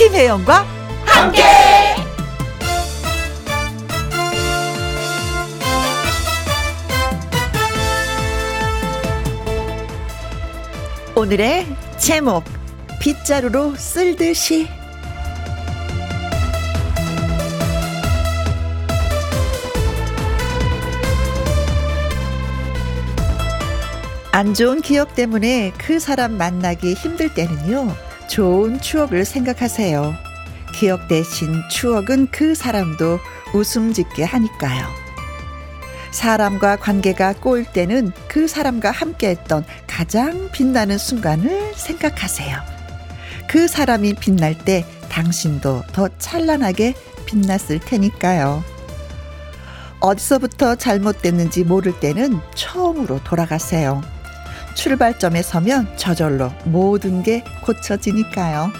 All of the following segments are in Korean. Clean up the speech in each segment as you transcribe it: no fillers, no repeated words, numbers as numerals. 김혜영과 함께. 오늘의 제목, 빗자루로 쓸듯이. 안 좋은 기억 때문에 그 사람 만나기 힘들 때는요, 좋은 추억을 생각하세요. 기억 대신 추억은 그 사람도 웃음 짓게 하니까요. 사람과 관계가 꼬일 때는 그 사람과 함께했던 가장 빛나는 순간을 생각하세요. 그 사람이 빛날 때 당신도 더 찬란하게 빛났을 테니까요. 어디서부터 잘못됐는지 모를 때는 처음으로 돌아가세요. 출발점에 서면 저절로 모든 게 고쳐지니까요.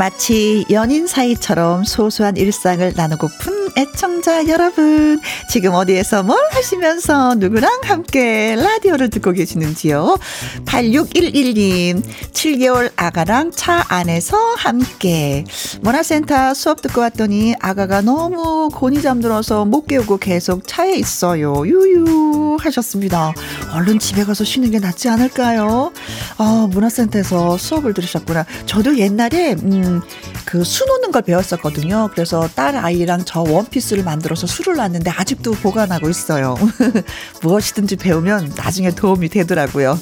마치 연인 사이처럼 소소한 일상을 나누고픈 애청자 여러분, 지금 어디에서 뭘 하시면서 누구랑 함께 라디오를 듣고 계시는지요? 8611님 7개월 아가랑 차 안에서 함께 문화센터 수업 듣고 왔더니 아가가 너무 곤히 잠들어서 못 깨우고 계속 차에 있어요. 유유 하셨습니다. 얼른 집에 가서 쉬는 게 낫지 않을까요? 아, 문화센터에서 수업을 들으셨구나. 저도 옛날에 그 수놓는 걸 배웠었거든요. 그래서 딸 아이랑 저 원피스를 만들어서 수를 놨는데 아직도 보관하고 있어요. 무엇이든지 배우면 나중에 도움이 되더라고요.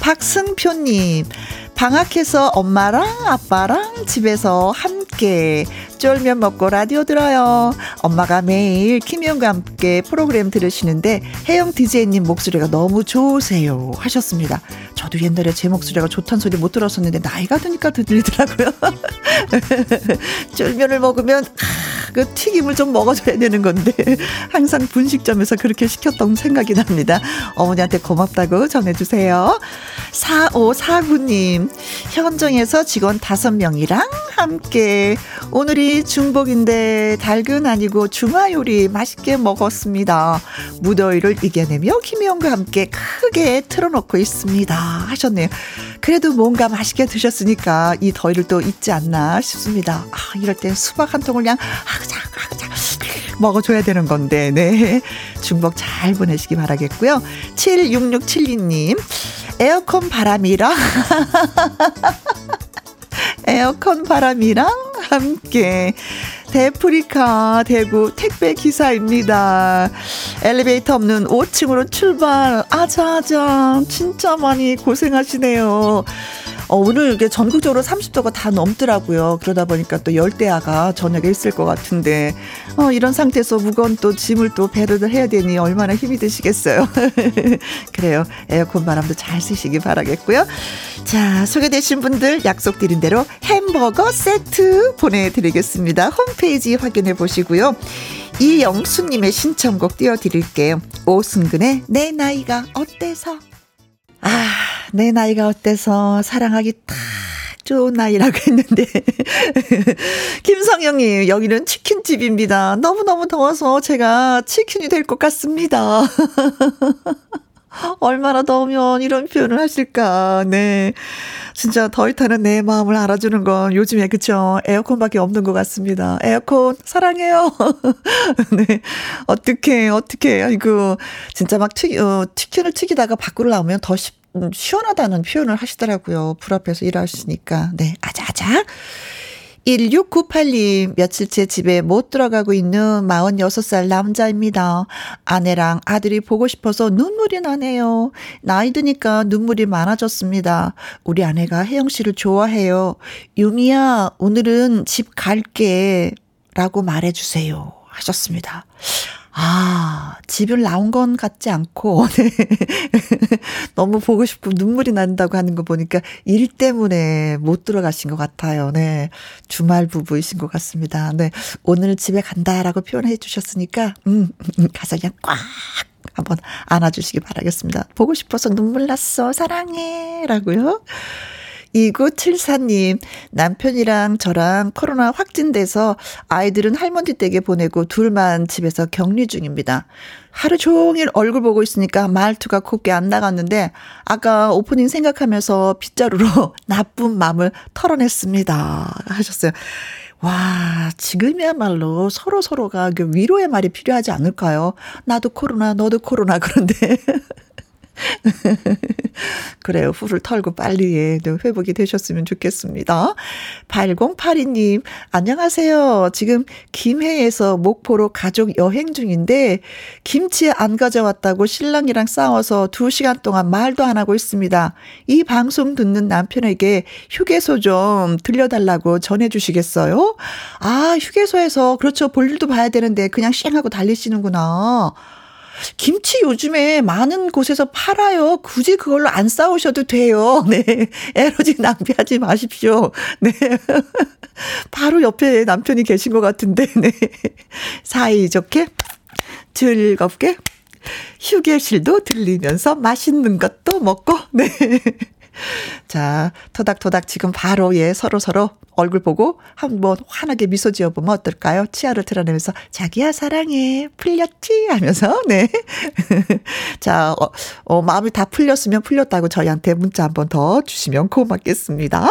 박승표님, 방학해서 엄마랑 아빠랑 집에서 함께 쫄면 먹고 라디오 들어요. 엄마가 매일 김혜영과 함께 프로그램 들으시는데 혜영 DJ님 목소리가 너무 좋으세요 하셨습니다. 저도 옛날에 제 목소리가 좋다는 소리 못 들었었는데 나이가 드니까 들리더라고요. 쫄면을 먹으면 그 튀김을 좀 먹어줘야 되는 건데 항상 분식점에서 그렇게 시켰던 생각이 납니다. 어머니한테 고맙다고 전해주세요. 4549님, 현정에서 직원 5명이랑 함께 오늘이 중복인데 달근 아니고 중화요리 맛있게 먹었습니다. 무더위를 이겨내며 김혜영과 함께 크게 틀어놓고 있습니다 하셨네요. 그래도 뭔가 맛있게 드셨으니까 이 더위를 또 잊지 않나 싶습니다. 아, 이럴 땐 수박 한 통을 그냥 먹어줘야 되는 건데, 네. 중복 잘 보내시기 바라겠고요. 76672님, 에어컨 바람이랑, 에어컨 바람이랑 함께 데프리카 대구 택배기사입니다. 엘리베이터 없는 5층으로 출발. 아자아자, 진짜 많이 고생하시네요. 오늘 이게 전국적으로 30도가 다 넘더라고요. 그러다 보니까 또 열대야가 저녁에 있을 것 같은데, 이런 상태에서 무거운 또 짐을 또 배를 해야 되니 얼마나 힘이 드시겠어요. 그래요. 에어컨 바람도 잘 쓰시기 바라겠고요. 자, 소개되신 분들 약속드린 대로 햄버거 세트 보내드리겠습니다. 홈페이지 확인해 보시고요. 이영수님의 신청곡 띄워드릴게요. 오승근의 내 나이가 어때서. 아, 내 나이가 어때서 사랑하기 딱 좋은 나이라고 했는데. 김성영님, 여기는 치킨집입니다. 너무너무 더워서 제가 치킨이 될 것 같습니다. 얼마나 더우면 이런 표현을 하실까. 네, 진짜 더위 타는 내 마음을 알아주는 건 요즘에, 그쵸, 에어컨밖에 없는 것 같습니다. 에어컨 사랑해요. 네, 어떻게 아이고, 진짜 막 치킨을 튀기다가 밖으로 나오면 더 시원하다는 표현을 하시더라고요. 불 앞에서 일하시니까. 네, 아자아자. 1698님, 며칠째 집에 못 들어가고 있는 46살 남자입니다. 아내랑 아들이 보고 싶어서 눈물이 나네요. 나이 드니까 눈물이 많아졌습니다. 우리 아내가 혜영 씨를 좋아해요. 유미야, 오늘은 집 갈게 라고 말해주세요 하셨습니다. 아, 집을 나온 건 같지 않고, 네. 너무 보고 싶고 눈물이 난다고 하는 거 보니까 일 때문에 못 들어가신 것 같아요. 네, 주말 부부이신 것 같습니다. 네, 오늘 집에 간다라고 표현해 주셨으니까 가서 그냥 꽉 한번 안아주시기 바라겠습니다. 보고 싶어서 눈물 났어, 사랑해 라고요. 2974님, 남편이랑 저랑 코로나 확진돼서 아이들은 할머니 댁에 보내고 둘만 집에서 격리 중입니다. 하루 종일 얼굴 보고 있으니까 말투가 곱게 안 나갔는데 아까 오프닝 생각하면서 빗자루로 나쁜 마음을 털어냈습니다 하셨어요. 와, 지금이야말로 서로서로가 위로의 말이 필요하지 않을까요? 나도 코로나, 너도 코로나. 그런데 그래요. 후를 털고 빨리 회복이 되셨으면 좋겠습니다. 8082님, 안녕하세요. 지금 김해에서 목포로 가족 여행 중인데 김치 안 가져왔다고 신랑이랑 싸워서 2시간 동안 말도 안 하고 있습니다. 이 방송 듣는 남편에게 휴게소 좀 들려달라고 전해주시겠어요? 아, 휴게소에서, 그렇죠, 볼일도 봐야 되는데 그냥 쌩 하고 달리시는구나. 김치 요즘에 많은 곳에서 팔아요. 굳이 그걸로 안 싸우셔도 돼요. 네, 에너지 낭비하지 마십시오. 네, 바로 옆에 남편이 계신 것 같은데, 네, 사이좋게 즐겁게 휴게실도 들리면서 맛있는 것도 먹고, 네, 자, 토닥토닥 지금 바로 예 서로서로 얼굴 보고 한번 환하게 미소 지어보면 어떨까요? 치아를 드러내면서 자기야 사랑해 풀렸지 하면서 네. 자, 마음이 다 풀렸으면 풀렸다고 저희한테 문자 한번 더 주시면 고맙겠습니다.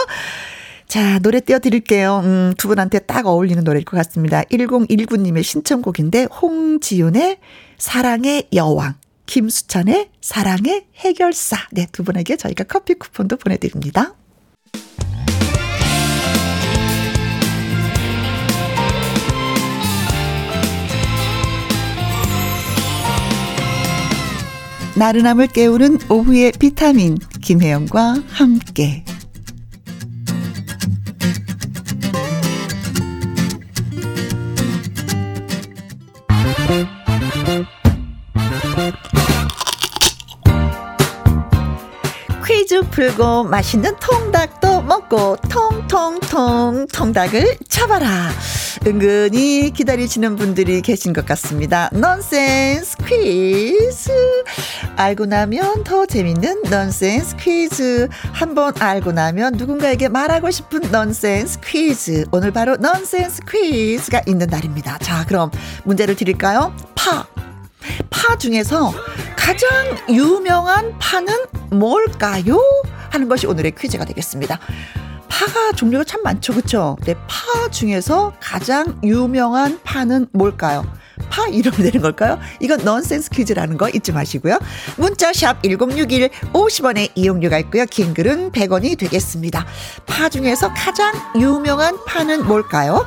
자, 노래 띄워드릴게요. 두 분한테 딱 어울리는 노래일 것 같습니다. 1019님의 신청곡인데 홍지윤의 사랑의 여왕, 김수찬의 사랑의 해결사. 네, 두 분에게 저희가 커피 쿠폰도 보내드립니다. 나른함을 깨우는 오후의 비타민 김혜영과 함께. 퀴즈 풀고 맛있는 통닭도 먹고 통통통 통닭을 잡아라. 은근히 기다리시는 분들이 계신 것 같습니다. 넌센스 퀴즈, 알고 나면 더 재밌는 넌센스 퀴즈, 한번 알고 나면 누군가에게 말하고 싶은 넌센스 퀴즈. 오늘 바로 넌센스 퀴즈가 있는 날입니다. 자, 그럼 문제를 드릴까요? 파 중에서 가장 유명한 파는 뭘까요? 하는 것이 오늘의 퀴즈가 되겠습니다. 파가 종류가 참 많죠, 그렇죠? 네, 파 중에서 가장 유명한 파는 뭘까요? 파 이름 되는 걸까요? 이건 넌센스 퀴즈라는 거 잊지 마시고요. 문자샵 1061 50원의 이용료가 있고요. 긴 글은 100원이 되겠습니다. 파 중에서 가장 유명한 파는 뭘까요?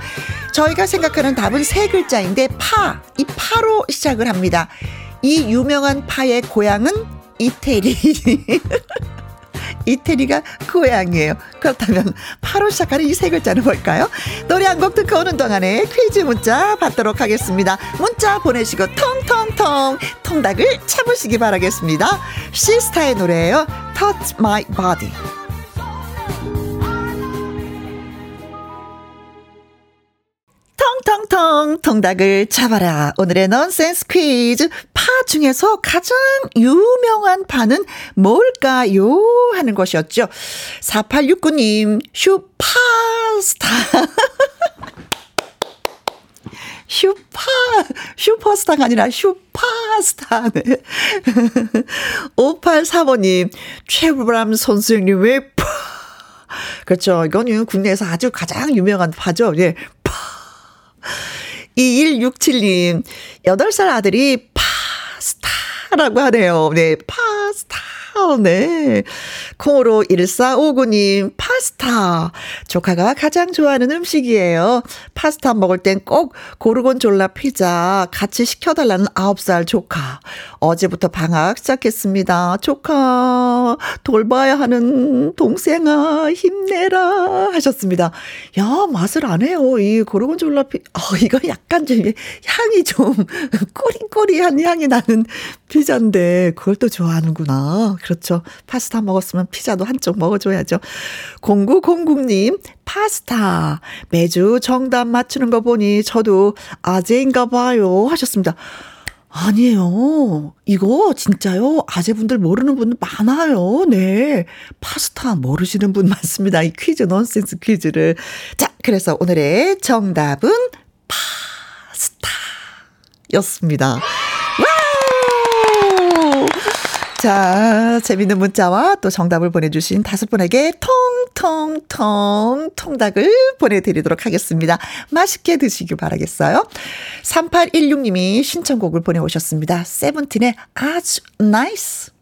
저희가 생각하는 답은 세 글자인데 파, 이 파로 시작을 합니다. 이 유명한 파의 고향은 이태리. 이태리가 고향이에요. 그렇다면 파로 시작하는 이 세 글자는 뭘까요? 노래 한 곡 듣고 오는 동안에 퀴즈 문자 받도록 하겠습니다. 문자 보내시고 통통통 통닭을 참으시기 바라겠습니다. 시스타의 노래예요. Touch My Body. 통통통 통닭을 잡아라. 오늘의 넌센스 퀴즈, 파 중에서 가장 유명한 파는 뭘까요? 하는 것이었죠. 4869님 슈파스타. 슈퍼스타가 아니라 슈파스타네. 5835님 최불암 선생님의 파. 그렇죠, 이건 국내에서 아주 가장 유명한 파죠. 예, 파. 2167님 8살 아들이 파스타라고 하네요. 네, 파스타. 네. 콩으로 1459님 파스타, 조카가 가장 좋아하는 음식이에요. 파스타 먹을 땐 꼭 고르곤졸라 피자 같이 시켜달라는 9살 조카. 어제부터 방학 시작했습니다. 조카 돌봐야 하는 동생아 힘내라 하셨습니다. 야, 맛을 안 해요. 이 고르곤졸라 피자, 이거 약간 좀 향이 좀 꼬리꼬리한 향이 나는 피자인데 그걸 또 좋아하는구나. 그렇죠. 파스타 먹었으면 피자도 한쪽 먹어줘야죠. 0909님 파스타, 매주 정답 맞추는 거 보니 저도 아재인가 봐요 하셨습니다. 아니에요. 이거 진짜요. 아재분들 모르는 분 많아요. 네, 파스타 모르시는 분 많습니다. 이 퀴즈, 넌센스 퀴즈를. 자, 그래서 오늘의 정답은 파스타였습니다. 자, 재밌는 문자와 또 정답을 보내주신 5분에게 통통통 통닭을 보내드리도록 하겠습니다. 맛있게 드시길 바라겠어요. 3816님이 신청곡을 보내오셨습니다. 세븐틴의 아주 나이스.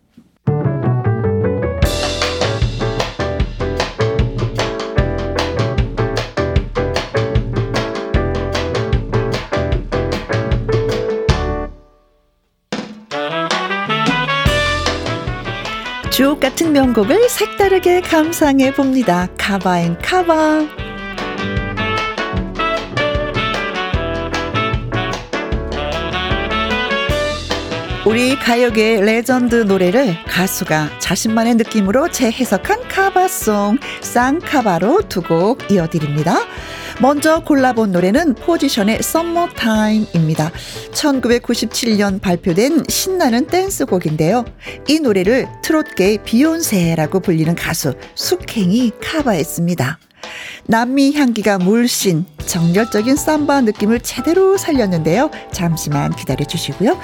주옥 같은 명곡을 색다르게 감상해 봅니다. 카바앤 카바. 우리 가요계의 레전드 노래를 가수가 자신만의 느낌으로 재해석한 카바송, 쌍카바로 두 곡 이어드립니다. 먼저 골라본 노래는 포지션의 썸머타임입니다. 1997년 발표된 신나는 댄스곡인데요. 이 노래를 트롯계의 비욘세라고 불리는 가수 숙행이 카바했습니다. 남미 향기가 물씬 정열적인 삼바 느낌을 제대로 살렸는데요. 잠시만 기다려주시고요.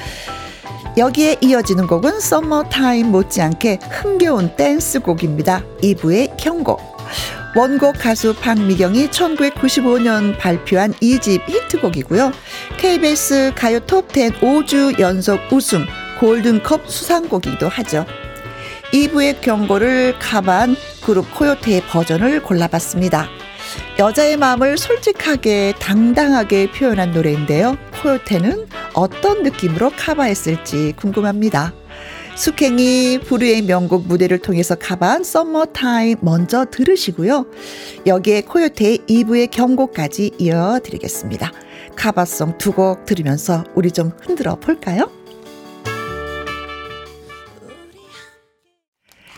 여기에 이어지는 곡은 서머타임 못지않게 흥겨운 댄스곡입니다. 2부의 경곡. 원곡 가수 박미경이 1995년 발표한 2집 히트곡이고요. KBS 가요 톱10 5주 연속 우승 골든컵 수상곡이기도 하죠. 2부의 경고를 커버한 그룹 코요테의 버전을 골라봤습니다. 여자의 마음을 솔직하게 당당하게 표현한 노래인데요. 코요테는 어떤 느낌으로 커버했을지 궁금합니다. 숙행이 부류의 명곡 무대를 통해서 커버한 썸머타임 먼저 들으시고요. 여기에 코요테의 2부의 경고까지 이어드리겠습니다. 커버송 두 곡 들으면서 우리 좀 흔들어 볼까요?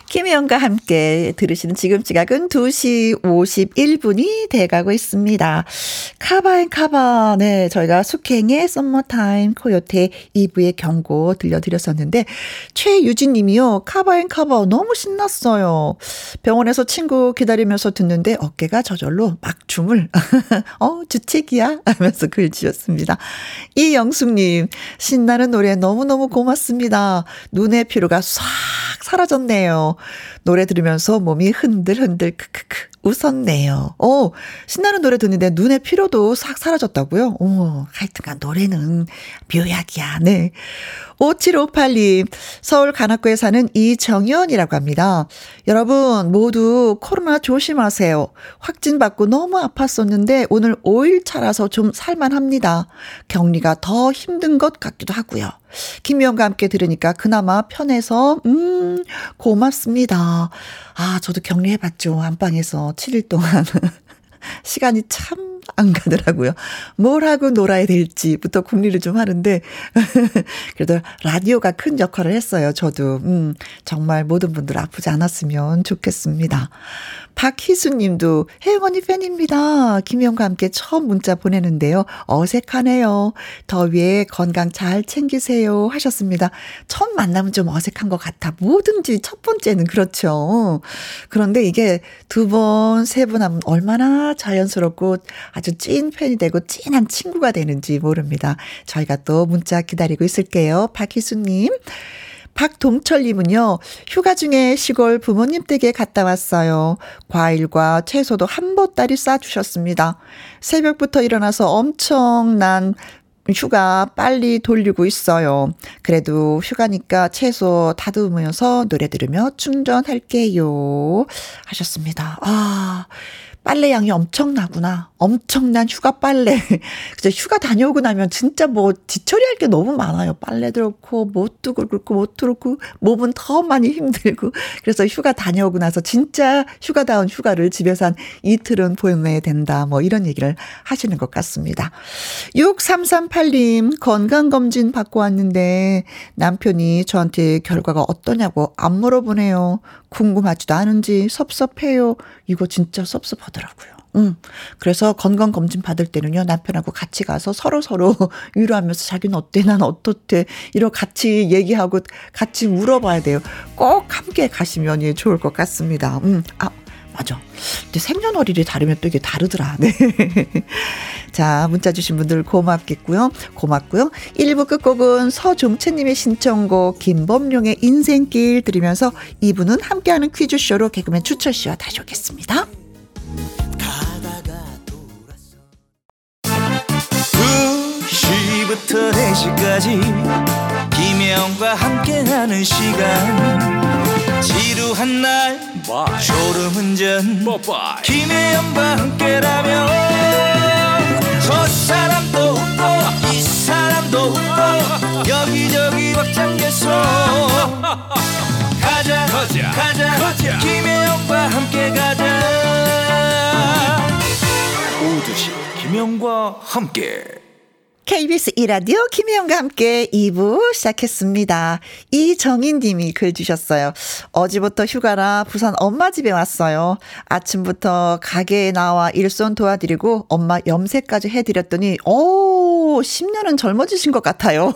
김혜영과 함께 들으시는 지금 시각은 2시 51분이 돼가고 있습니다. 카바앤카바, 네, 저희가 숙행의 썸머타임 코요테 2부의 경고 들려드렸었는데 최유진 님이요. 카바앤카바 너무 신났어요. 병원에서 친구 기다리면서 듣는데 어깨가 저절로 막 춤을 주책이야 하면서 글 지었습니다. 이영숙 님, 신나는 노래 너무너무 고맙습니다. 눈의 피로가 싹 사라졌네요. 노래 들으면서 몸이 흔들흔들 크크크 웃었네요. 오, 신나는 노래 듣는데 눈의 피로도 싹 사라졌다고요? 오, 하여튼간 노래는 묘약이야. 네. 5758님, 서울 관악구에 사는 이정연이라고 합니다. 여러분 모두 코로나 조심하세요. 확진받고 너무 아팠었는데 오늘 5일 차라서 좀 살만합니다. 격리가 더 힘든 것 같기도 하고요. 김미영과 함께 들으니까 그나마 편해서 고맙습니다. 아, 저도 격리해봤죠. 안방에서 7일 동안. 시간이 참 안 가더라고요. 뭘 하고 놀아야 될지부터 궁리를 좀 하는데 그래도 라디오가 큰 역할을 했어요. 저도 정말 모든 분들 아프지 않았으면 좋겠습니다. 박희수 님도 혜영 언니 팬입니다. 김희영과 함께 처음 문자 보내는데요. 어색하네요. 더위에 건강 잘 챙기세요 하셨습니다. 처음 만나면 좀 어색한 것 같아. 뭐든지 첫 번째는 그렇죠. 그런데 이게 두 번, 세 번 하면 얼마나 자연스럽고 아주 찐 팬이 되고 찐한 친구가 되는지 모릅니다. 저희가 또 문자 기다리고 있을게요. 박희수님. 박동철님은요. 휴가 중에 시골 부모님 댁에 갔다 왔어요. 과일과 채소도 한 보따리 싸주셨습니다. 새벽부터 일어나서 엄청난 휴가 빨리 돌리고 있어요. 그래도 휴가니까 채소 다듬으면서 노래 들으며 충전할게요 하셨습니다. 아, 빨래 양이 엄청나구나. 엄청난 휴가 빨래. 그죠? 휴가 다녀오고 나면 진짜 뭐 뒤처리할 게 너무 많아요. 빨래도 그렇고 옷도 그렇고 옷도 그렇고 몸은 더 많이 힘들고. 그래서 휴가 다녀오고 나서 진짜 휴가다운 휴가를 집에서 한 이틀은 보내야 된다. 뭐 이런 얘기를 하시는 것 같습니다. 6338님 건강검진 받고 왔는데 남편이 저한테 결과가 어떠냐고 안 물어보네요. 궁금하지도 않은지 섭섭해요. 이거 진짜 섭섭하다. 더라고요. 그래서 건강검진 받을 때는요, 남편하고 같이 가서 서로서로 위로하면서 자기는 어때, 난 어떻대, 이러 같이 얘기하고 같이 물어봐야 돼요. 꼭 함께 가시면 예, 좋을 것 같습니다. 아, 맞아. 근데 생년월일이 다르면 또 이게 다르더라. 네. 자, 문자 주신 분들 고맙겠고요. 고맙고요. 1부 끝곡은 서종채님의 신청곡 김범룡의 인생길 들으면서 2부는 함께하는 퀴즈쇼로 개그맨 주철씨와 다시 오겠습니다. 가다가 돌아서 2시부터 4시까지 김혜영과 함께하는 시간 지루한 날 졸음운전 김혜영과 함께라면 저 사람도 웃고 이 사람도 웃고 여기저기 벅장겠어 가자 김혜영과 함께 가자 오두시 김혜영과 함께 KBS 1라디오 김혜영과 함께 2부 시작했습니다. 이정인 님이 글 주셨어요. 어제부터 휴가라 부산 엄마 집에 왔어요. 아침부터 가게에 나와 일손 도와드리고 엄마 염색까지 해드렸더니 10년은 젊어지신 것 같아요.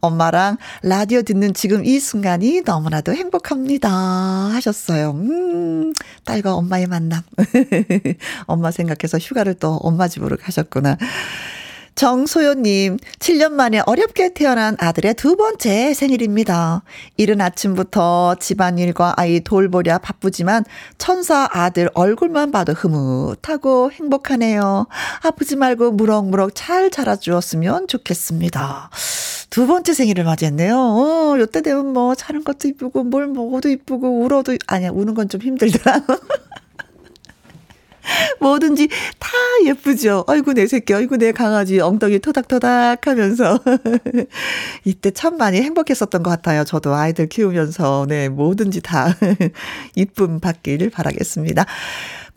엄마랑 라디오 듣는 지금 이 순간이 너무나도 행복합니다 하셨어요. 딸과 엄마의 만남. 엄마 생각해서 휴가를 또 엄마 집으로 가셨구나. 정소연님, 7년 만에 어렵게 태어난 아들의 두 번째 생일입니다. 이른 아침부터 집안일과 아이 돌보랴 바쁘지만 천사 아들 얼굴만 봐도 흐뭇하고 행복하네요. 아프지 말고 무럭무럭 잘 자라주었으면 좋겠습니다. 두 번째 생일을 맞이했네요. 요때 되면 뭐 자는 것도 이쁘고 뭘 먹어도 이쁘고 울어도 아니야, 우는 건 좀 힘들다. 뭐든지 다 예쁘죠. 아이고 내 새끼, 아이고 내 강아지 엉덩이 토닥토닥 하면서 이때 참 많이 행복했었던 것 같아요. 저도 아이들 키우면서 네, 뭐든지 다 이쁨 받길 바라겠습니다.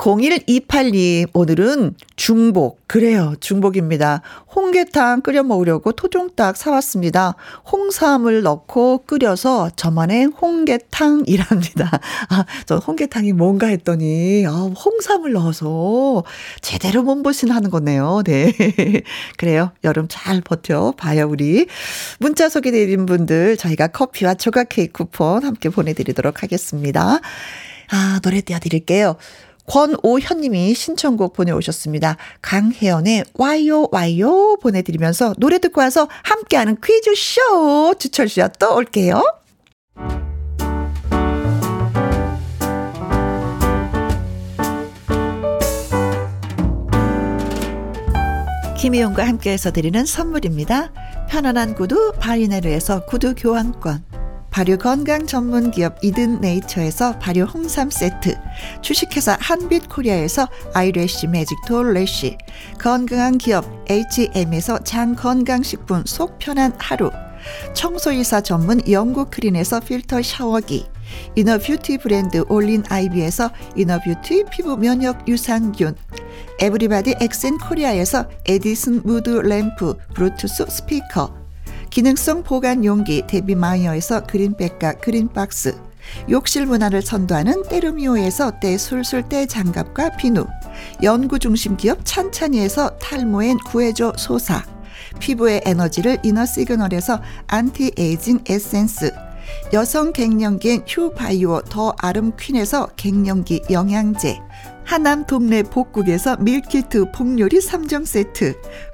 01282 오늘은 중복, 그래요 중복입니다. 홍게탕 끓여 먹으려고 토종닭 사왔습니다. 홍삼을 넣고 끓여서 저만의 홍게탕이랍니다. 아, 저 홍게탕이 뭔가 했더니 홍삼을 넣어서 제대로 몸보신하는 거네요. 네, 그래요 여름 잘 버텨봐요 우리. 문자 소개드린 분들 저희가 커피와 조각 케이크 쿠폰 함께 보내드리도록 하겠습니다. 아, 노래 띄워드릴게요. 권오현님이 신청곡 보내오셨습니다. 강혜연의 와요 와요 보내드리면서 노래 듣고 와서 함께하는 퀴즈쇼 주철씨와 또 올게요. 김희용과 함께해서 드리는 선물입니다. 편안한 구두 바이네르에서 구두 교환권, 발효 건강 전문 기업 이든 네이처에서 발효 홍삼 세트, 주식회사 한빛 코리아에서 아이래쉬 매직톨 래쉬, 건강한 기업 HM에서 장 건강식품 속 편한 하루, 청소이사 전문 영구 크린에서 필터 샤워기, 이너뷰티 브랜드 올린 아이비에서 이너뷰티 피부 면역 유산균, 에브리바디 엑센 코리아에서 에디슨 무드 램프 블루투스 스피커, 기능성 보관용기 데비마이어에서 그린백과 그린박스, 욕실 문화를 선도하는 때르미오에서 때술술 때장갑과 비누, 연구중심 기업 찬찬이에서 탈모엔 구해줘 소사, 피부의 에너지를 이너시그널에서 안티에이징 에센스, 여성 갱년기엔 휴바이오 더 아름퀸에서 갱년기 영양제, 하남 동네 복국에서 밀키트 복요리 3종 세트,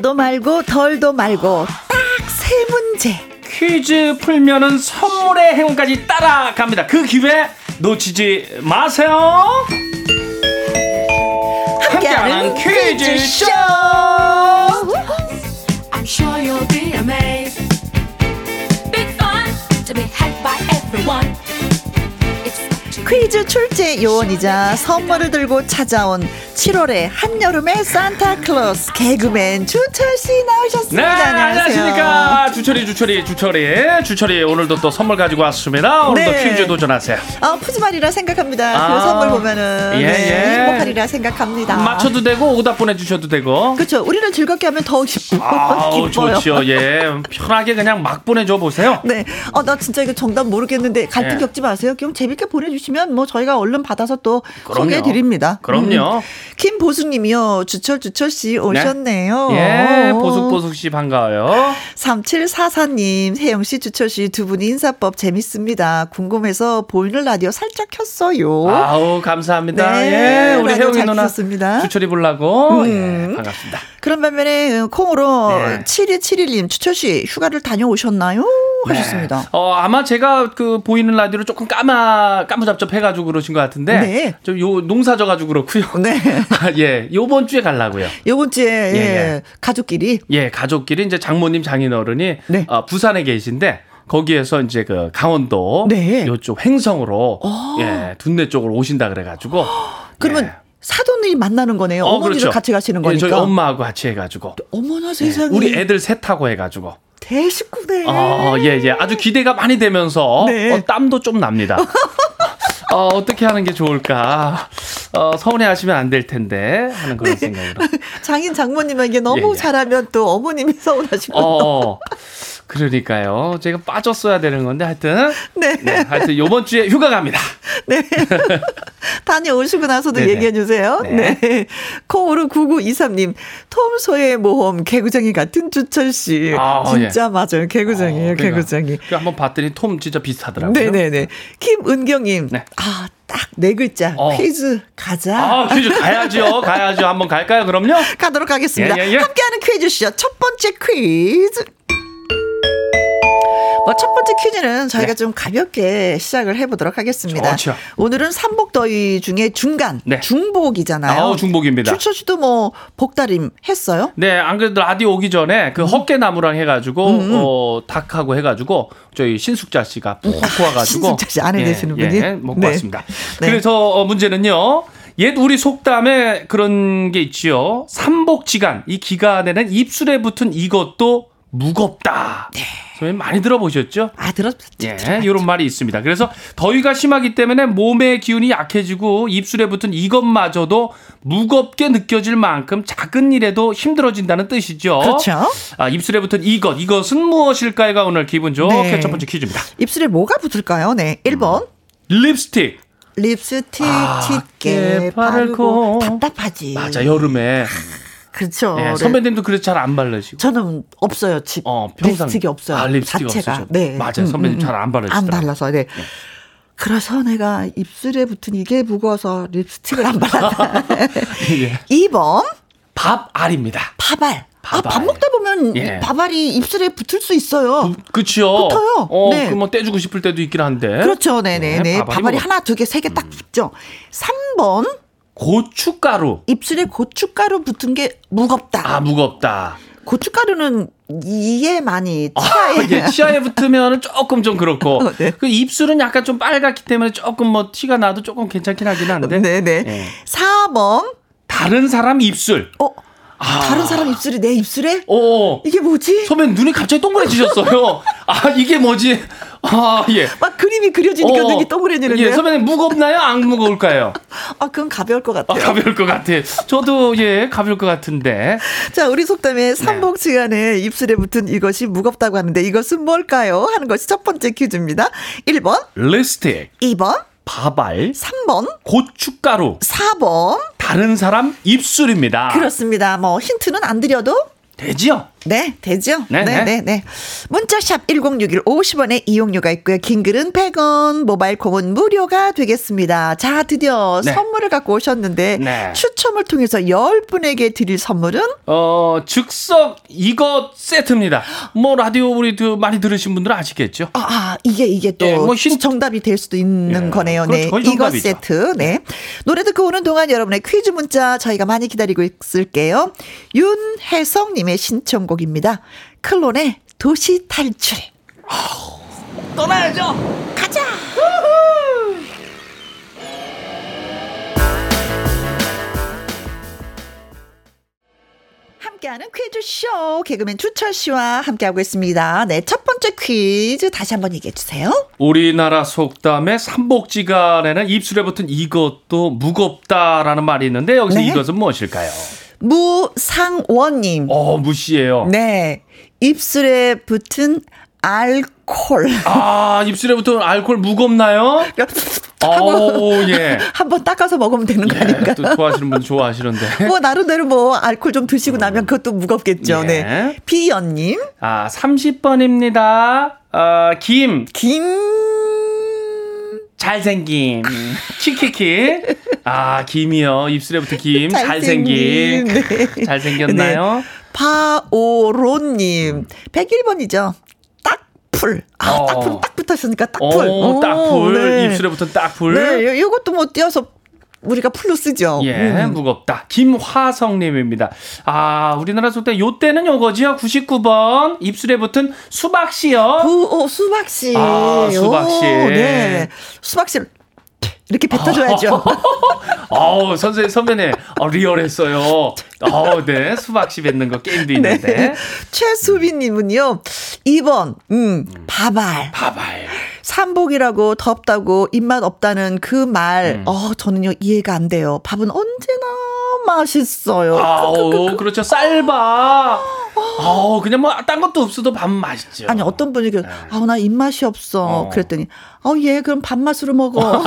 더도 말고 덜도 말고 딱 세 문제 퀴즈 풀면은 선물의 행운까지 따라갑니다. 그 기회 놓치지 마세요. 함께하는 퀴즈쇼. I'm sure you'll be amazed. Big fun to be had by everyone. 퀴즈 출제 요원이자 선물을 들고 찾아온 7월의 한여름의 산타클로스 개그맨 주철 씨 나오셨습니다. 네, 안녕하세요. 안녕하십니까. 주철이 오늘도 또 선물 가지고 왔습니다. 오늘도 네. 퀴즈 도전하세요. 푸짐하리라 생각합니다. 그 선물 보면은 행복하리라 생각합니다. 맞춰도 되고 오답 보내주셔도 되고. 그렇죠. 우리는 즐겁게 하면 더 기뻐요. 좋죠. 예, 편하게 그냥 막 보내줘 보세요. 네. 나 진짜 이거 정답 모르겠는데 갈등 겪지 마세요. 그럼 재밌게 보내주시면 뭐 저희가 얼른 받아서 또 소개해드립니다. 그럼요. 김보숙님이요. 주철씨 오셨네요. 네. 예, 보숙씨 반가워요. 3744님, 혜영씨, 주철씨 두 분이 인사법 재밌습니다. 궁금해서 보이는 라디오 살짝 켰어요. 아우 감사합니다. 네, 예, 우리 혜영이 누나 켰습니다. 주철이 보려고 예, 반갑습니다. 그런 반면에 콩으로 7271님 주철씨 휴가를 다녀오셨나요? 하셨습니다. 네. 아마 제가 그 보이는 라디오를 조금 까무잡잡해가지고 그러신 것 같은데 좀 요 농사져가지고 그렇고요. 네. 예, 요번 주에 가려고요. 요번 주에 가족끼리 이제 장모님 장인어른이 부산에 계신데. 거기에서 이제 그 강원도 요쪽 횡성으로 둔내 쪽으로 오신다 그래가지고 그러면. 사돈이 만나는 거네요. 어머니를 같이 가시는 거니까. 저희 엄마하고 같이 해가지고. 어머나 세상에. 우리 애들 셋하고 해가지고. 대식구네. 아주 기대가 많이 되면서 땀도 좀 납니다. 어떻게 하는 게 좋을까. 서운해하시면 안 될 텐데 하는 그런 생각으로. 장인 장모님에게 너무 잘하면 또 어머님이 서운하시거든요. 그러니까요. 제가 빠졌어야 되는 건데 하여튼. 하여튼 이번 주에 휴가 갑니다. 네. 다녀오시고 나서도 얘기해 주세요. 네. 콩으로 9923님. 톰소의 모험 개구쟁이 같은 주철 씨. 진짜 맞아요. 개구쟁이에요. 그러니까. 개구쟁이. 한번 봤더니 톰 진짜 비슷하더라고요. 네네네. 김은경님. 네. 딱 네 글자. 퀴즈 가자. 퀴즈 가야죠. 한번 갈까요? 그럼요. 가도록 하겠습니다. 함께하는 퀴즈쇼 첫 번째 퀴즈. 첫 번째 퀴즈는 저희가 좀 가볍게 시작을 해보도록 하겠습니다. 좋죠. 오늘은 삼복더위 중에 중간, 중복이잖아요. 중복입니다. 주철 씨도 뭐 복다림 했어요? 네, 안 그래도 라디오 오기 전에 그 헛개나무랑 해가지고 닭하고 해가지고 저희 신숙자 씨가 푹 와가지고 신숙자 씨 아내 되시는 분이 먹고 왔습니다. 네. 그래서 문제는요. 옛 우리 속담에 그런 게 있지요. 삼복지간, 이 기간에는 입술에 붙은 이것도 무겁다. 네. 선생님 많이 들어보셨죠? 들었죠. 이런 말이 있습니다. 그래서 더위가 심하기 때문에 몸의 기운이 약해지고 입술에 붙은 이것마저도 무겁게 느껴질 만큼 작은 일에도 힘들어진다는 뜻이죠. 그렇죠. 입술에 붙은 이것은 무엇일까요가 오늘 기분 좋게 첫 번째 퀴즈입니다. 입술에 뭐가 붙을까요? 네, 1번 립스틱 짙게 바르고 답답하지. 맞아, 여름에. 그렇죠. 네, 선배님도 그래서 잘 안 바르시고. 저는 없어요. 집 립스틱이 없어요. 립스틱 자체가. 네. 맞아요. 선배님 잘 안 바르시더라고요. 안 발라서. 네. 그래서 내가 입술에 붙은 이게 무거워서 립스틱을 안 발랐다. 2번 밥알입니다. 밥알. 밥 먹다 보면 밥알이 입술에 붙을 수 있어요. 그렇죠. 붙어요. 그럼 뭐 떼주고 싶을 때도 있긴 한데. 그렇죠. 네네네. 밥알이 하나, 두 개, 세 개 딱 붙죠. 3번 고춧가루. 입술에 고춧가루 붙은 게 무겁다. 무겁다. 고춧가루는 이에 많이 치아에. 치아에 붙으면 조금 좀 그렇고. 그 입술은 약간 좀 빨갛기 때문에 조금 뭐 티가 나도 조금 괜찮긴 하긴 한데. 네네. 4번. 다른 사람 입술. 다른 사람 입술이 내 입술에? 이게 뭐지? 선배님 눈이 갑자기 동그래지셨어요. 이게 뭐지? 막 그림이 그려지니까 눈이 동그래지는데요. 선배님 무겁나요? 안 무거울까요? 그건 가벼울 것 같아요. 가벼울 것 같아. 저도 가벼울 것 같은데. 자, 우리 속담에 삼복 시간에 입술에 붙은 이것이 무겁다고 하는데 이것은 뭘까요? 하는 것이 첫 번째 퀴즈입니다. 1번 립스틱, 2번 밥알, 3번 고춧가루, 4번 다른 사람 입술입니다. 그렇습니다. 뭐 힌트는 안 드려도 되지요? 네, 되죠. 네. 문자샵 1061 50원에 이용료가 있고요. 긴글은 100원, 모바일 콩은 무료가 되겠습니다. 자, 드디어 선물을 갖고 오셨는데 추첨을 통해서 10분에게 드릴 선물은 즉석 이것 세트입니다. 뭐 라디오 우리 많이 들으신 분들은 아시겠죠? 이게 또 정답이 될 수도 있는 거네요. 그렇죠, 이것 세트. 네. 노래 듣고 오는 동안 여러분의 퀴즈 문자 저희가 많이 기다리고 있을게요. 윤혜성 님의 신청곡 입니다. 클론의 도시 탈출. 떠나야죠. 가자. 함께하는 퀴즈쇼 개그맨 주철씨와 함께하고 있습니다. 네, 첫 번째 퀴즈 다시 한번 얘기해 주세요. 우리나라 속담에 삼복지간에는 입술에 붙은 이것도 무겁다라는 말이 있는데 여기서 네. 이것은 무엇일까요? 무상원님. 무시예요. 네, 입술에 붙은 알콜. 입술에 붙은 알콜 무겁나요? 예. 한번 닦아서 먹으면 되는 거 아닌가? 또 좋아하시는 분 좋아하시는데. 나름대로 알콜 좀 드시고 나면 그것도 무겁겠죠. 예. 네. 비연님. 30번입니다. 김. 잘생김. 키키키. 김이요. 입술에 붙은 김. 잘생김. 네. 잘생겼나요? 네. 파오로님. 101번이죠. 딱풀. 딱풀 딱 붙었으니까 딱풀. 딱풀. 네. 입술에 붙은 딱풀. 네, 이것도 띄어서 우리가 풀로 쓰죠. 예, 무겁다. 김화성님입니다. 우리나라 속담 요때는 요거지요. 99번. 입술에 붙은 수박씨요. 수박씨. 수박씨. 네. 수박씨. 이렇게 뱉어줘야죠. 선배님, 리얼했어요. 네. 수박씨 뱉는 거 게임도 있는데. 네. 최수빈님은요, 2번, 바발. 3복이라고 덥다고 입맛 없다는 그 말, 저는요, 이해가 안 돼요. 밥은 언제나 맛있어요. 그렇죠. 쌀밥. 그냥 딴 것도 없어도 밥 맛있죠. 아니, 어떤 분이, 나 입맛이 없어. 그랬더니, 예, 그럼 밥맛으로 먹어.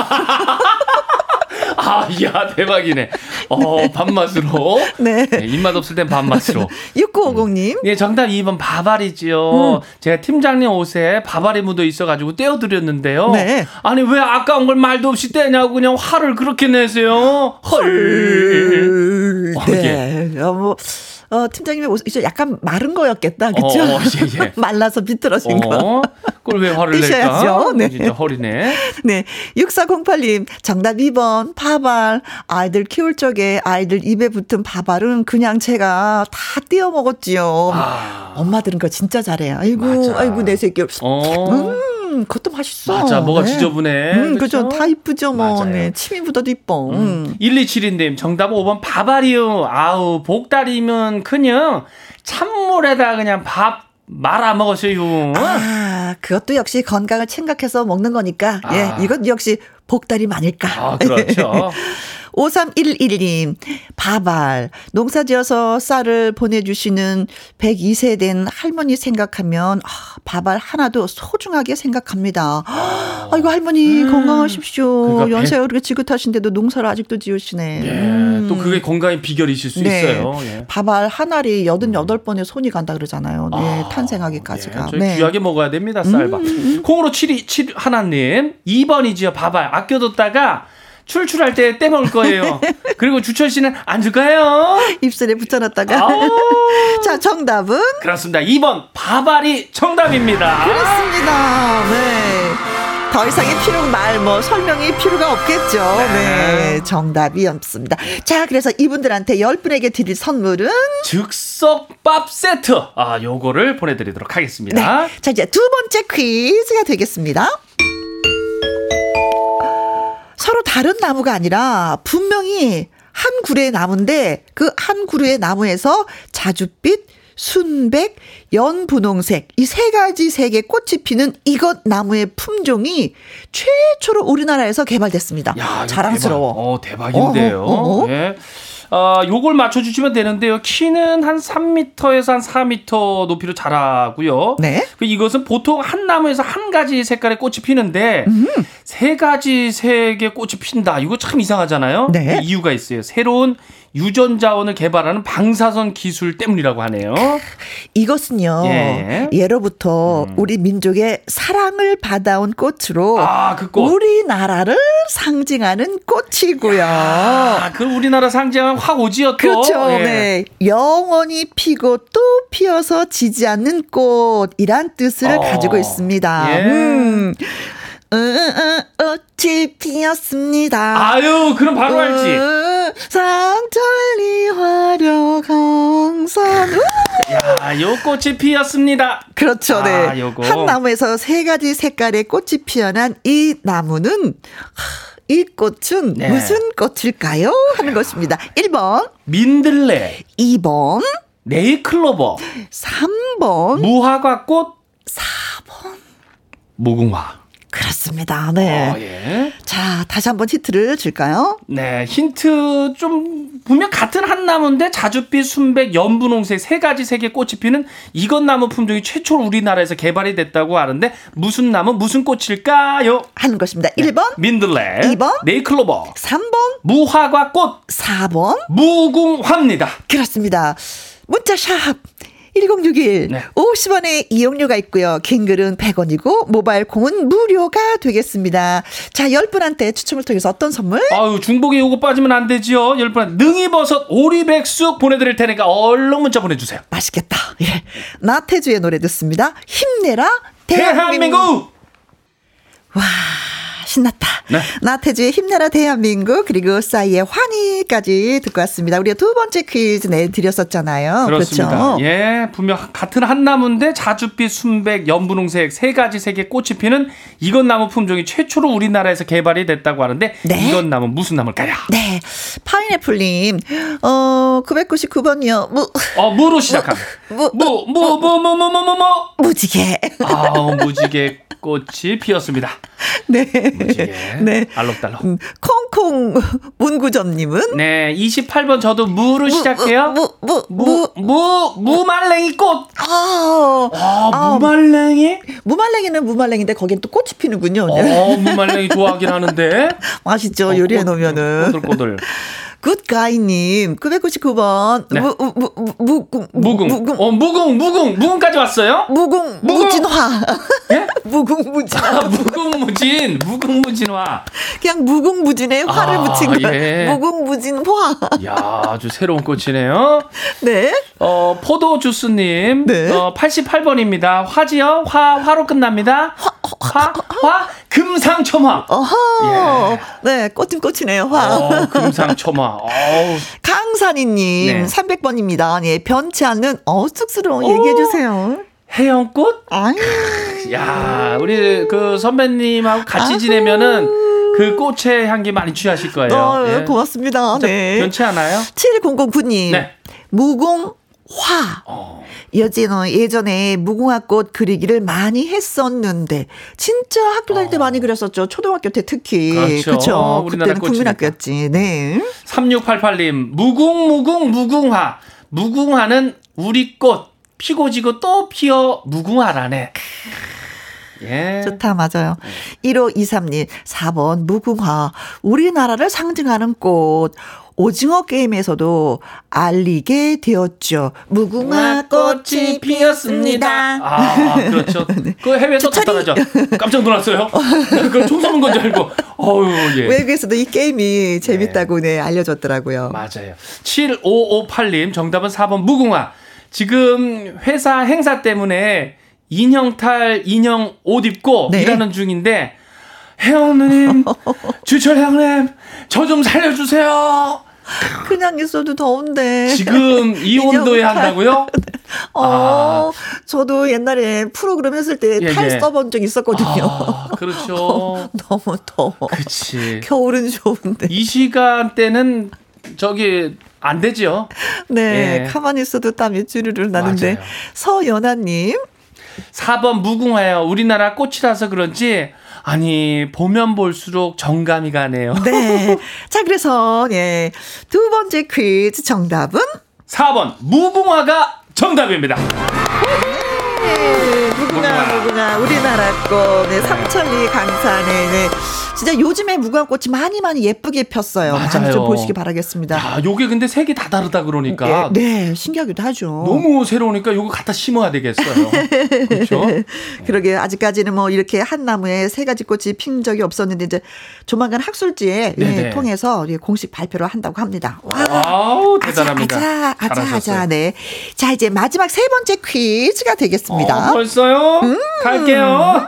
야, 대박이네. 네. 밥맛으로. 네. 네. 입맛 없을 땐 밥맛으로. 6950님. 예, 정답 2번 바바리지요. 제가 팀장님 옷에 바바리 묻어 있어가지고 떼어드렸는데요. 네. 아니, 왜 아까운 걸 말도 없이 떼냐고 그냥 화를 그렇게 내세요. 헐. 네. 예. 팀장님의 옷, 이제 약간 마른 거였겠다. 그쵸? 예. 말라서 비틀어진 거. 그걸 왜 화를 낼까? 네. 진짜 허리네. 네. 6408님, 정답 2번, 밥알. 아이들 키울 적에 아이들 입에 붙은 밥알은 그냥 제가 다 떼어 먹었지요. 엄마들은 그거 진짜 잘해요. 아이고, 내 새끼. 그것도 맛있어. 맞아, 뭐가 네. 지저분해. 그죠. 다 이쁘죠, 네, 침이 묻어도 이뻐. 1272님, 정답 5번, 밥알이요. 복다리면 그냥 찬물에다 그냥 밥 말아 먹으세요. 그것도 역시 건강을 생각해서 먹는 거니까. 예, 이것 역시 복다림 아닐까. 그렇죠. 5311님, 밥알. 농사지어서 쌀을 보내주시는 102세 된 할머니 생각하면 밥알 하나도 소중하게 생각합니다. 아이고, 할머니 건강하십시오. 그러니까 연세가 그렇게 지긋하신데도 농사를 아직도 지으시네. 예, 또 그게 건강의 비결이실 수 네. 있어요. 예. 밥알 한 알이 88번에 손이 간다 그러잖아요. 네, 탄생하기까지가. 예, 네. 귀하게 먹어야 됩니다, 쌀밥. 콩으로 727 하나님, 2번이지요. 밥알 아껴뒀다가 출출할 때 떼먹을 거예요. 그리고 주철 씨는 안 줄까요? 입술에 붙여놨다가. 자, 정답은? 그렇습니다. 2번 밥알이 정답입니다. 그렇습니다. 네. 더 이상의 필요 설명이 필요가 없겠죠. 네. 네, 정답이었습니다. 자, 그래서 이분들한테 10분에게 드릴 선물은? 즉석밥 세트. 요거를 보내드리도록 하겠습니다. 네. 자, 이제 두 번째 퀴즈가 되겠습니다. 서로 다른 나무가 아니라 분명히 한 그루의 나무인데 그 한 그루의 나무에서 자줏빛, 순백, 연분홍색 이 세 가지 색의 꽃이 피는 이것 나무의 품종이 최초로 우리나라에서 개발됐습니다. 야, 자랑스러워. 대박인데요. 네. 요걸 맞춰주시면 되는데요. 키는 한 3m에서 한 4m 높이로 자라고요. 네. 이것은 보통 한 나무에서 한 가지 색깔의 꽃이 피는데 세 가지 색의 꽃이 핀다. 이거 참 이상하잖아요. 네. 그 이유가 있어요. 새로운 유전 자원을 개발하는 방사선 기술 때문이라고 하네요. 이것은요. 예. 예로부터 우리 민족의 사랑을 받아온 꽃으로 그 꽃. 우리나라를 상징하는 꽃이고요. 그 우리나라 상징은 확 오지요. 또. 그렇죠. 예. 네. 영원히 피고 또 피어서 지지 않는 꽃이란 뜻을 가지고 있습니다. 예. 꽃이 피었습니다. 그럼 바로 알지. 상천리화려 강산. 요 꽃이 피었습니다. 그렇죠. 네. 요거. 한 나무에서 세 가지 색깔의 꽃이 피어난 이 나무는 이 꽃은 무슨 꽃일까요? 하는 것입니다. 1번 민들레, 2번 네일클로버 3번, 무화과꽃 4번, 무궁화. 그렇습니다. 네. 예. 자, 다시 한번 힌트를 줄까요? 네, 힌트 좀 보면 같은 한 나무인데 자줏빛, 순백, 연분홍색 세 가지 색의 꽃이 피는 이것 나무 품종이 최초로 우리나라에서 개발이 됐다고 하는데 무슨 나무 무슨 꽃일까요? 하는 것입니다. 네. 1번 민들레, 2번 네이클로버, 3번 무화과꽃, 4번 무궁화입니다. 그렇습니다. 문자샵 1061 네. 50원의 이용료가 있고요. 긴 글은 100원이고 모바일 공은 무료가 되겠습니다. 자, 10분한테 추첨을 통해서 어떤 선물? 아유, 중복에 요거 빠지면 안 되지요. 10분한테 능이버섯 오리백숙 보내드릴 테니까 얼른 문자 보내주세요. 맛있겠다. 예. 나태주의 노래 듣습니다. 힘내라 대한민국. 와, 신났다. 네. 나태주의 힘내라 대한민국, 그리고 싸이의 환희까지 듣고 왔습니다. 우리가 두 번째 퀴즈 내드렸었잖아요. 그렇습니다. 그렇죠? 예, 분명 같은 한나무인데 자줏빛, 순백, 연분홍색 세 가지 색의 꽃이 피는 이것 나무 품종이 최초로 우리나라에서 개발이 됐다고 하는데 네? 이것 나무 무슨 나무일까요? 네, 파인애플님 999번이요. 무로 시작합니다. 무지개. 무지개 꽃이 피었습니다. 네. 네. 알록달록. 콩콩 문구점님은? 네. 28번 저도 무로 시작해요. 무말랭이 꽃. 무말랭이? 무말랭이는 무말랭인데 거긴 또 꽃이 피는군요. 무말랭이 좋아하긴 하는데. 맛있죠. 요리해 놓으면은. 꼬들꼬들. 굿가이님 999번 네. 무궁까지 왔어요? 무궁무진화. 예? 무궁무진화. 무궁무진화. 그냥 무궁무진에 화를 붙인 거예요. 예. 무궁무진화. 이야, 아주 새로운 꽃이네요. 네. 포도주스님 네. 88번입니다. 화지요? 화로 끝납니다. 화? 금상첨화. 어허. 예. 네, 꽃이네요. 화. 금상첨화. 강산이님 네. 300번입니다. 예, 변치 않는 쑥스러운 얘기해 주세요. 해연꽃? 야, 우리 그 선배님하고 같이 지내면은 그 꽃의 향기 많이 취하실 거예요. 예. 고맙습니다. 네. 변치 않아요? 7009님 네. 무공 화. 예전에 무궁화꽃 그리기를 많이 했었는데 진짜 학교 다닐 때 많이 그렸었죠. 초등학교 때 특히. 그렇죠. 우리나라 그때는 국민학교였지. 네. 3688님 무궁화. 무궁화는 우리 꽃 피고 지고 또 피어 무궁화라네. 예. 좋다. 맞아요. 1523님 4번 무궁화, 우리나라를 상징하는 꽃. 오징어 게임에서도 알리게 되었죠. 무궁화 꽃이 피었습니다. 그렇죠. 네. 그 해외에서 간단하죠. 깜짝 놀랐어요. 그 총 쏘는 건 줄 알고. 예. 외국에서도 이 게임이 재밌다고 네, 알려줬더라고요. 맞아요. 7558님 정답은 4번 무궁화. 지금 회사 행사 때문에 인형탈 인형 옷 입고 네. 일하는 중인데 혜영님, 주철 형님, 저 좀 살려주세요. 그냥 있어도 더운데. 지금 이 온도에 한다고요? 저도 옛날에 프로그램 했을 때 탈 써본 적 있었거든요. 그렇죠. 너무 더워. 그치. 겨울은 좋은데. 이 시간대는 안 되죠. 네, 예. 가만히 있어도 땀이 주르륵 나는데. 맞아요. 서연아님. 4번 무궁화예요. 우리나라 꽃이라서 그런지 보면 볼수록 정감이 가네요. 네. 자, 그래서, 예. 두 번째 퀴즈 정답은? 4번, 무궁화가 정답입니다. 네, 무궁화. 우리나라 꽃. 네, 삼천리 강산에. 네. 진짜 요즘에 무궁화꽃이 많이 예쁘게 폈어요. 맞아요. 많이 좀 보시기 바라겠습니다. 야, 요게 근데 색이 다 다르다 그러니까. 네, 신기하기도 하죠. 너무 새로우니까 요거 갖다 심어야 되겠어요. 그렇죠? 그러게 아직까지는 이렇게 한 나무에 세 가지 꽃이 핀 적이 없었는데 이제 조만간 학술지에 통해서 공식 발표를 한다고 합니다. 와우, 대단합니다. 아자. 네. 자, 이제 마지막 세 번째 퀴즈가 되겠습니다. 벌써요? 갈게요.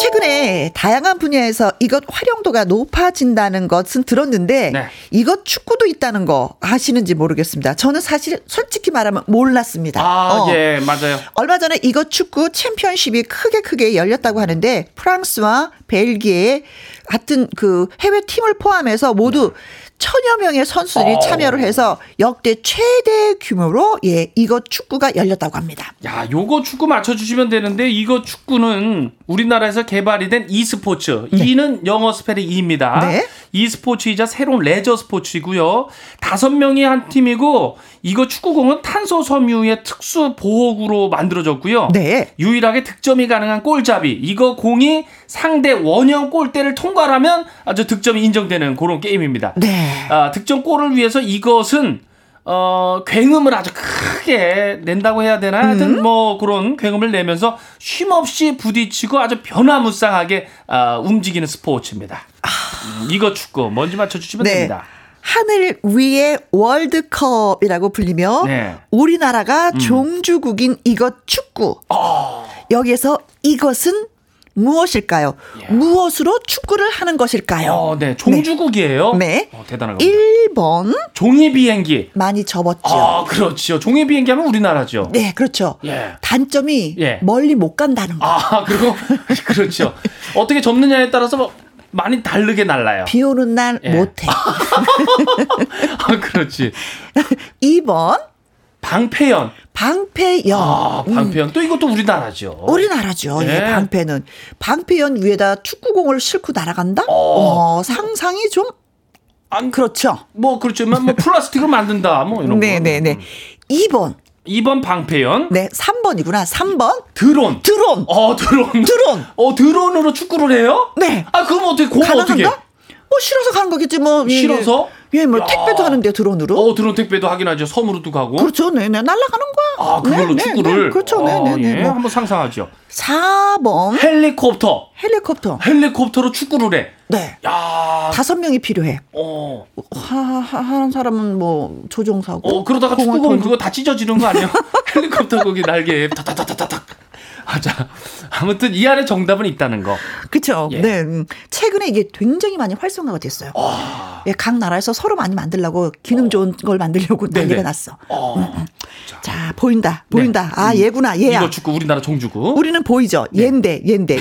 최근에 다양한 분야에서 이것 활용도가 높아진다는 것은 들었는데 네. 이것 축구도 있다는 거 아시는지 모르겠습니다. 저는 사실 솔직히 말하면 몰랐습니다. 예, 맞아요. 얼마 전에 이것 축구 챔피언십이 크게 열렸다고 하는데 프랑스와 벨기에 같은 그 해외 팀을 포함해서 모두 천여 명의 선수들이 참여를 해서 역대 최대 규모로 예 이거 축구가 열렸다고 합니다. 야, 요거 축구 맞춰주시면 되는데 이거 축구는 우리나라에서 개발이 된 e스포츠. 네. E는 영어 스펠링 E입니다. 네. e스포츠이자 새로운 레저 스포츠이고요. 5명이 한 팀이고 이거 축구공은 탄소 섬유의 특수 보호구로 만들어졌고요. 네. 유일하게 득점이 가능한 골잡이. 이거 공이 상대 원형 골대를 통과하면 아주 득점이 인정되는 그런 게임입니다. 네. 아, 득점골을 위해서 이것은 굉음을 아주 크게 낸다고 해야 되나? 하여튼 뭐 그런 굉음을 내면서 쉼없이 부딪히고 아주 변화무쌍하게 움직이는 스포츠입니다. 이거 축구 뭔지 맞춰주시면 네. 됩니다. 하늘 위의 월드컵이라고 불리며 네. 우리나라가 종주국인 이것 축구. 여기에서 이것은 무엇일까요? 예. 무엇으로 축구를 하는 것일까요? 네. 종주국이에요? 네. 대단한 겁니다. 1번. 종이비행기. 많이 접었죠. 그렇죠. 종이비행기 하면 우리나라죠. 네, 그렇죠. 예. 단점이 멀리 못 간다는 거. 그리고, 그렇죠. 어떻게 접느냐에 따라서 뭐 많이 다르게 날라요. 비 오는 날 못해. 그렇지. 2번. 방패연. 방패연. 방패연. 또 이것도 우리나라죠. 우리나라죠. 네. 예, 방패는. 방패연 위에다 축구공을 싣고 날아간다? 상상이 좀. 그렇죠. 뭐, 그렇지만, 뭐, 플라스틱을 만든다. 뭐, 이런 거. 네네네. 2번. 2번 방패연. 네, 3번이구나. 3번. 드론. 드론. 드론. 드론으로 축구를 해요? 네. 그럼 어떻게, 공 어떻게? 실어서 가는 거겠지, 뭐. 실어서? 뭐, 택배도 하는데, 드론으로. 드론 택배도 하긴 하죠. 섬으로도 가고. 그렇죠, 네네. 날아가는 거야. 그걸로 네네, 축구를. 네네, 그렇죠, 네네네. 예, 한번 상상하죠. 4번. 헬리콥터. 헬리콥터로 축구를 해. 네. 야. 5명이 필요해. 한 사람은 뭐, 조종사고. 그러다가 축구공은 그거 다 찢어지는 거 아니에요? 헬리콥터 거기 날개에 타타타타타탁. 아무튼 이 안에 정답은 있다는 거. 그렇죠. 예. 네. 최근에 이게 굉장히 많이 활성화가 됐어요. 예, 각 나라에서 서로 많이 만들려고 기능 좋은 걸 만들려고 난리가 났어. 자, 보인다. 보인다. 네. 얘구나. 얘야. 이거 축구 우리나라 종주구. 우리는 보이죠. 얘인데. 네.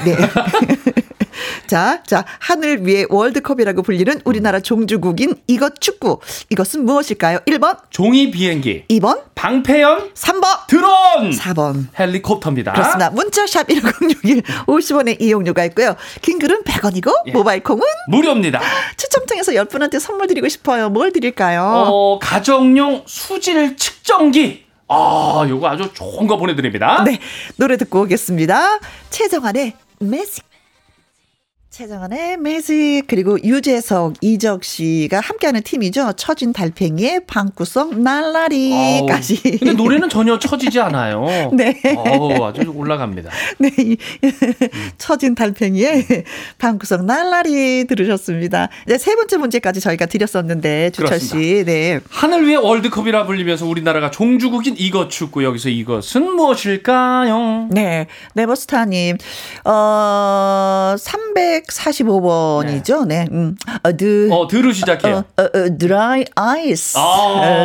자, 하늘 위에 월드컵이라고 불리는 우리나라 종주국인 이것 축구. 이것은 무엇일까요? 1번. 종이 비행기. 2번. 방패연. 3번. 드론. 4번. 헬리콥터입니다. 그렇습니다. 문자샵 1061 50원의 이용료가 있고요. 킹글은 100원이고 모바일 콩은 무료입니다. 추첨 통해서 10분한테 선물 드리고 싶어요. 뭘 드릴까요? 가정용 수질 측정기. 요거 아주 좋은 거 보내드립니다. 네, 노래 듣고 오겠습니다. 최정환의 매직. 최정환의 매직. 그리고 유재석, 이적 씨가 함께하는 팀이죠. 처진 달팽이의 방구석 날라리까지. 근데 노래는 전혀 처지지 않아요. 네. 아주 올라갑니다. 네. 처진 달팽이의 방구석 날라리 들으셨습니다. 이제 3번째 문제까지 저희가 드렸었는데 주철 씨. 네. 하늘 위에 월드컵이라 불리면서 우리나라가 종주국인 이것 축구. 여기서 이것은 무엇일까요? 네. 네버스타님. 345번이죠. 네. 드로 시작해요. 드라이 아이스.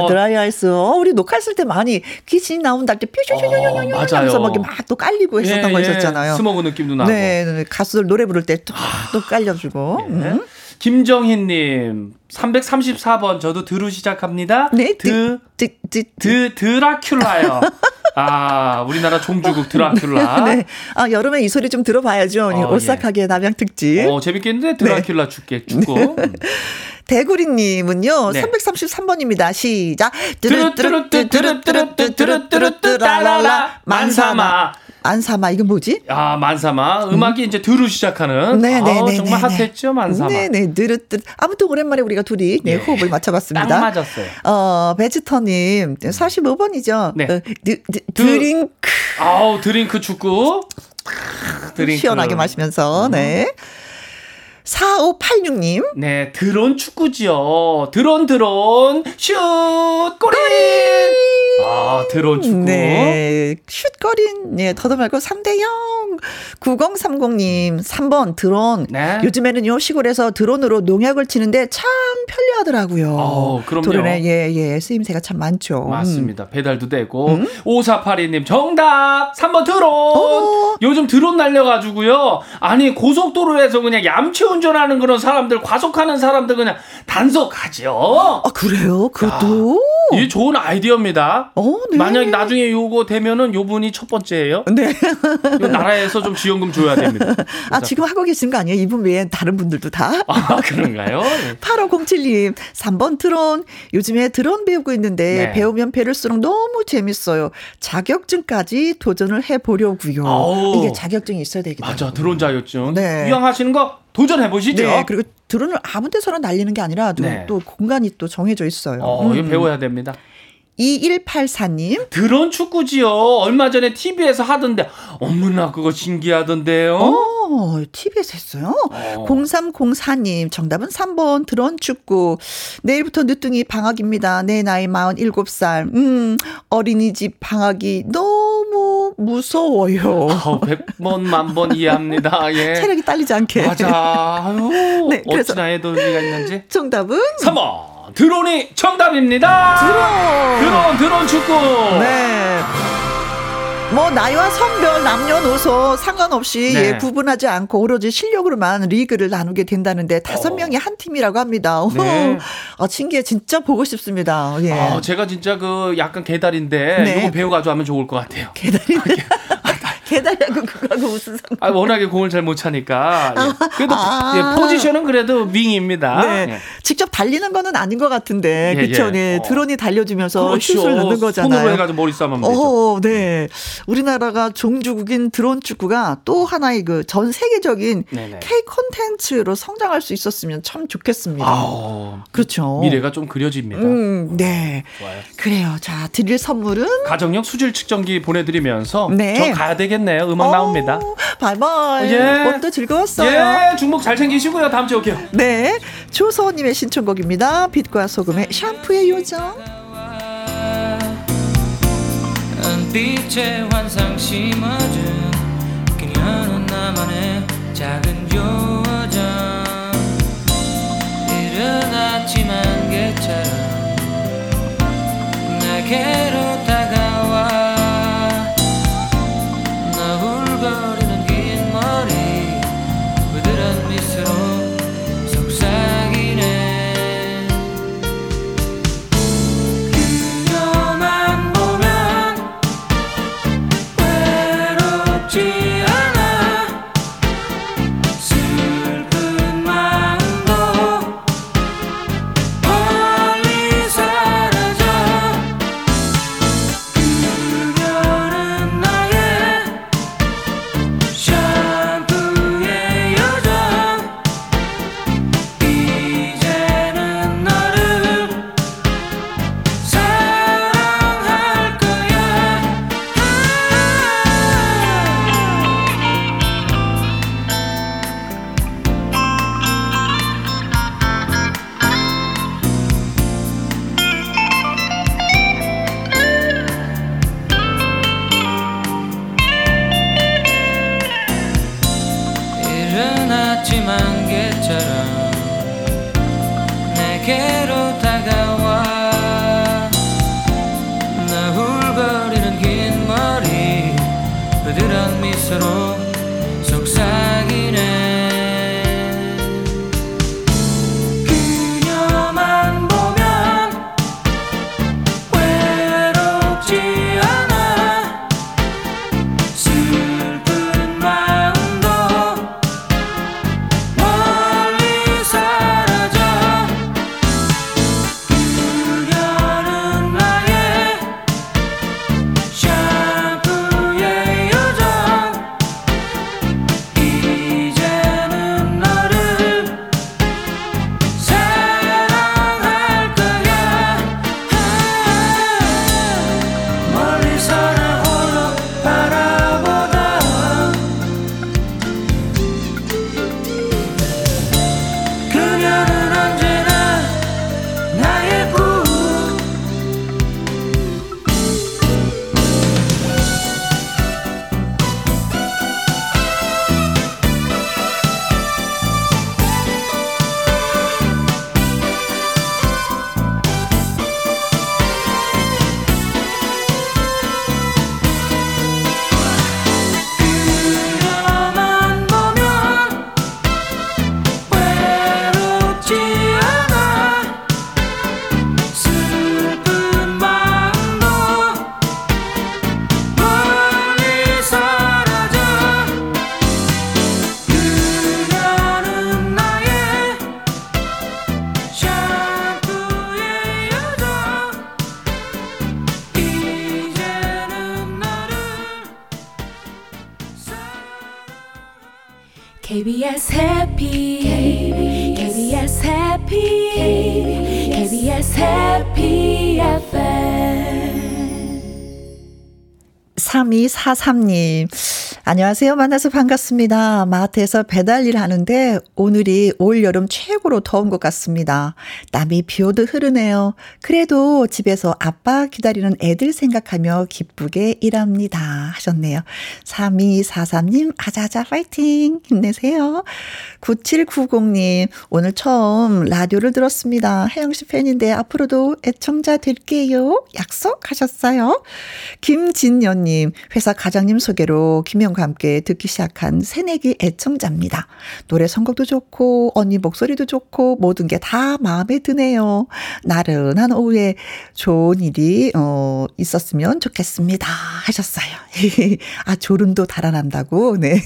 드라이 아이스. 우리 녹화했을 때 많이 귀신이 나온다 할 때 뾰쇼쇼쇼쇼쇼 하면서 막 또 깔리고 했었던 거 있었잖아요. 스모그 느낌도 나고. 네. 가수들 노래 부를 때 또 깔려주고. 예. 김정희님 334번 저도 드로 시작합니다. 네. 드라큘라요. 우리나라 종주국 드라큘라. 네. 여름에 이 소리 좀 들어봐야죠. 오싹하게 남양 특집. 재밌겠는데 드라큘라 축구. 대구리님은요. 333번입니다. 시작. 뚜루뚜루뚜루뚜루뚜루뚜루뚜루뚜루라라 만사마. 만사마 이건 뭐지? 만사마 음악이 이제 드루 시작하는. 네네네. 정말 핫했죠 만사마. 네네 드르드. 아무튼 오랜만에 우리가 둘이 호흡을 맞춰봤습니다. 딱 맞았어요. 베지터님 45번이죠. 네. 드링크. 드링크 축구. 드링크. 시원하게 마시면서. 네. 4586님. 네, 드론 축구지요. 드론 슛 꼬리. 아, 드론 축구. 네. 슛거린, 예, 터듬말고 3대0. 9030님, 3번 드론. 네. 요즘에는요, 시골에서 드론으로 농약을 치는데 참 편리하더라고요. 어, 그럼요. 드론에, 예, 예, 쓰임새가 참 많죠. 맞습니다. 배달도 되고. 5482님, 정답! 3번 드론! 어? 요즘 드론 날려가지고요. 아니, 고속도로에서 그냥 얌체 운전하는 그런 사람들, 과속하는 사람들 그냥 단속하죠. 아, 그래요? 그것도? 야, 이게 좋은 아이디어입니다. 어, 네. 만약에 나중에 요거 되면은 요 분이 첫 번째예요. 네. 나라에서 좀 지원금 줘야 됩니다. 아, 지금 하고 계신 거 아니에요? 이분 외에 다른 분들도 다? 아, 그런가요? 네. 8507님, 3번 드론. 요즘에 드론 배우고 있는데 네. 배우면 배울수록 너무 재밌어요. 자격증까지 도전을 해보려고요. 아오. 이게 자격증이 있어야 되겠다. 맞아, 드론 자격증. 네. 유형하시는 거 도전해보시죠. 네, 그리고 드론을 아무 데서나 날리는 게 아니라 네. 또 공간이 또 정해져 있어요. 이거 배워야 됩니다. 2184님. 드론 축구지요. 얼마 전에 TV에서 하던데 어머나 그거 신기하던데요. TV에서 했어요. 0304님 정답은 3번 드론 축구. 내일부터 늦둥이 방학입니다. 내 나이 47살. 어린이집 방학이 너무 무서워요. 100번 만번 이해합니다. 예. 체력이 딸리지 않게. 맞아. 아유, 네, 어찌나 애돌이가 있는지. 정답은 3번. 드론이 정답입니다. 드론 축구. 네. 뭐 나이와 성별 남녀노소 상관없이 네. 예, 구분하지 않고 오로지 실력으로만 리그를 나누게 된다는데 5명이 한 팀이라고 합니다. 네. 신기해. 진짜 보고 싶습니다. 예. 제가 진짜 그 약간 개달인데 네. 이거 배워가지고 하면 좋을 것 같아요. 개달인데 개달하고 그거하고 무슨 상관? 아, 워낙에 공을 잘 못 차니까. 예. 그래도 예, 포지션은 그래도 윙입니다. 네. 예. 직접 달리는 거는 아닌 것 같은데 그렇죠. 네. 드론이 달려주면서 그렇죠. 슛을 넣는 거잖아요. 손으로 해가지고 머리 싸움하면 되죠. 네. 우리나라가 종주국인 드론 축구가 또 하나의 그 전 세계적인 네네. K 콘텐츠로 성장할 수 있었으면 참 좋겠습니다. 그렇죠. 미래가 좀 그려집니다. 네. 좋아요. 그래요. 자, 드릴 선물은 가정용 수질 측정기 보내드리면서 네. 저 가야 되겠. 네요. 음악 나옵니다. 바이바이. 예. 오늘도 즐거웠어요. 예. 중복 잘 챙기시고요. 다음 주에 올게요. 네. 조서원님의 신청곡입니다. 빛과 소금의 샴푸의 요정. 빛의 환상 심어준 그녀는 나만의 작은 요정. 이른 아침 안개처럼 내게로 다가와. KBS 해피 KBS 해피 KBS 해피 FM 3243님 안녕하세요. 만나서 반갑습니다. 마트에서 배달일 하는데 오늘이 올여름 최고로 더운 것 같습니다. 땀이 비오듯 흐르네요. 그래도 집에서 아빠 기다리는 애들 생각하며 기쁘게 일합니다 하셨네요. 3243님 아자아자 파이팅 힘내세요. 9790님 오늘 처음 라디오를 들었습니다. 혜영씨 팬인데 앞으로도 애청자 될게요. 약속하셨어요. 김진연님 회사 가장님 소개로 김영 함께 듣기 시작한 새내기 애청자입니다. 노래 선곡도 좋고 언니 목소리도 좋고 모든 게 다 마음에 드네요. 나른한 오후에 좋은 일이 있었으면 좋겠습니다 하셨어요. 아 졸음도 달아난다고 네.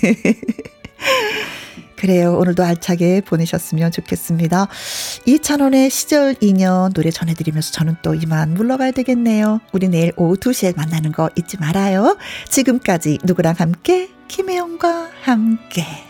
그래요. 오늘도 알차게 보내셨으면 좋겠습니다. 이찬원의 시절 인연 노래 전해드리면서 저는 또 이만 물러가야 되겠네요. 우리 내일 오후 2시에 만나는 거 잊지 말아요. 지금까지 누구랑 함께? 김혜영과 함께.